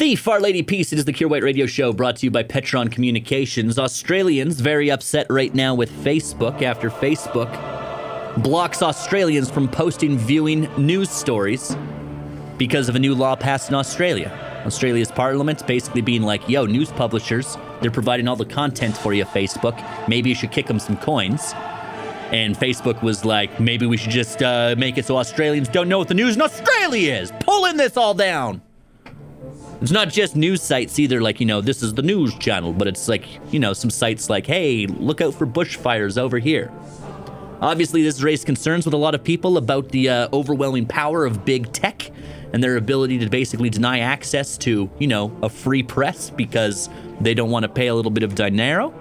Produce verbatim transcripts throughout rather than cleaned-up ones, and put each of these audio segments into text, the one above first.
Thief, Our Lady Peace. It is the Kier White Radio Show brought to you by Petron Communications. Australians very upset right now with Facebook after Facebook blocks Australians from posting, viewing news stories because of a new law passed in Australia. Australia's parliament's basically being like, yo, news publishers, they're providing all the content for you, Facebook. Maybe you should kick them some coins. And Facebook was like, maybe we should just uh, make it so Australians don't know what the news in Australia is. Pulling this all down. It's not just news sites either, like, you know, this is the news channel, but it's like, you know, some sites like, hey, look out for bushfires over here. Obviously, this raised concerns with a lot of people about the uh, overwhelming power of big tech and their ability to basically deny access to, you know, a free press because they don't want to pay a little bit of dinero.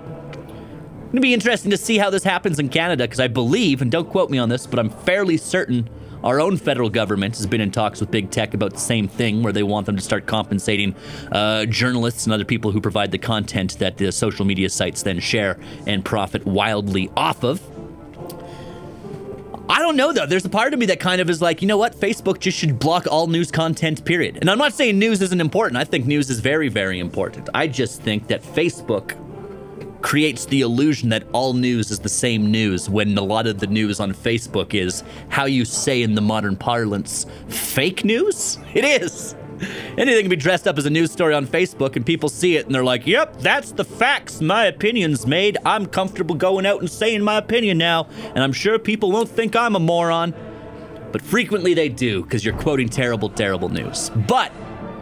It'll be interesting to see how this happens in Canada, because I believe, and don't quote me on this, but I'm fairly certain our own federal government has been in talks with big tech about the same thing, where they want them to start compensating uh, journalists and other people who provide the content that the social media sites then share and profit wildly off of. I don't know, though. There's a part of me that kind of is like, you know what? Facebook just should block all news content, period. And I'm not saying news isn't important. I think news is very, very important. I just think that Facebook creates the illusion that all news is the same news when a lot of the news on Facebook is, how you say in the modern parlance, fake news? It is. Anything can be dressed up as a news story on Facebook, and people see it and they're like, yep, that's the facts. My opinion's made. I'm comfortable going out and saying my opinion now, and I'm sure people won't think I'm a moron. But frequently they do, because you're quoting terrible, terrible news. But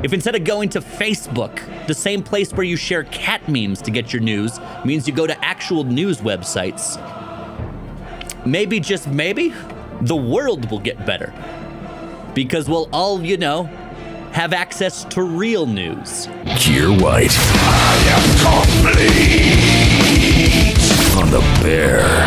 if instead of going to Facebook, the same place where you share cat memes to get your news, means you go to actual news websites, maybe, just maybe, the world will get better. Because we'll all, you know, have access to real news. Kier White. I am complete. On the bear.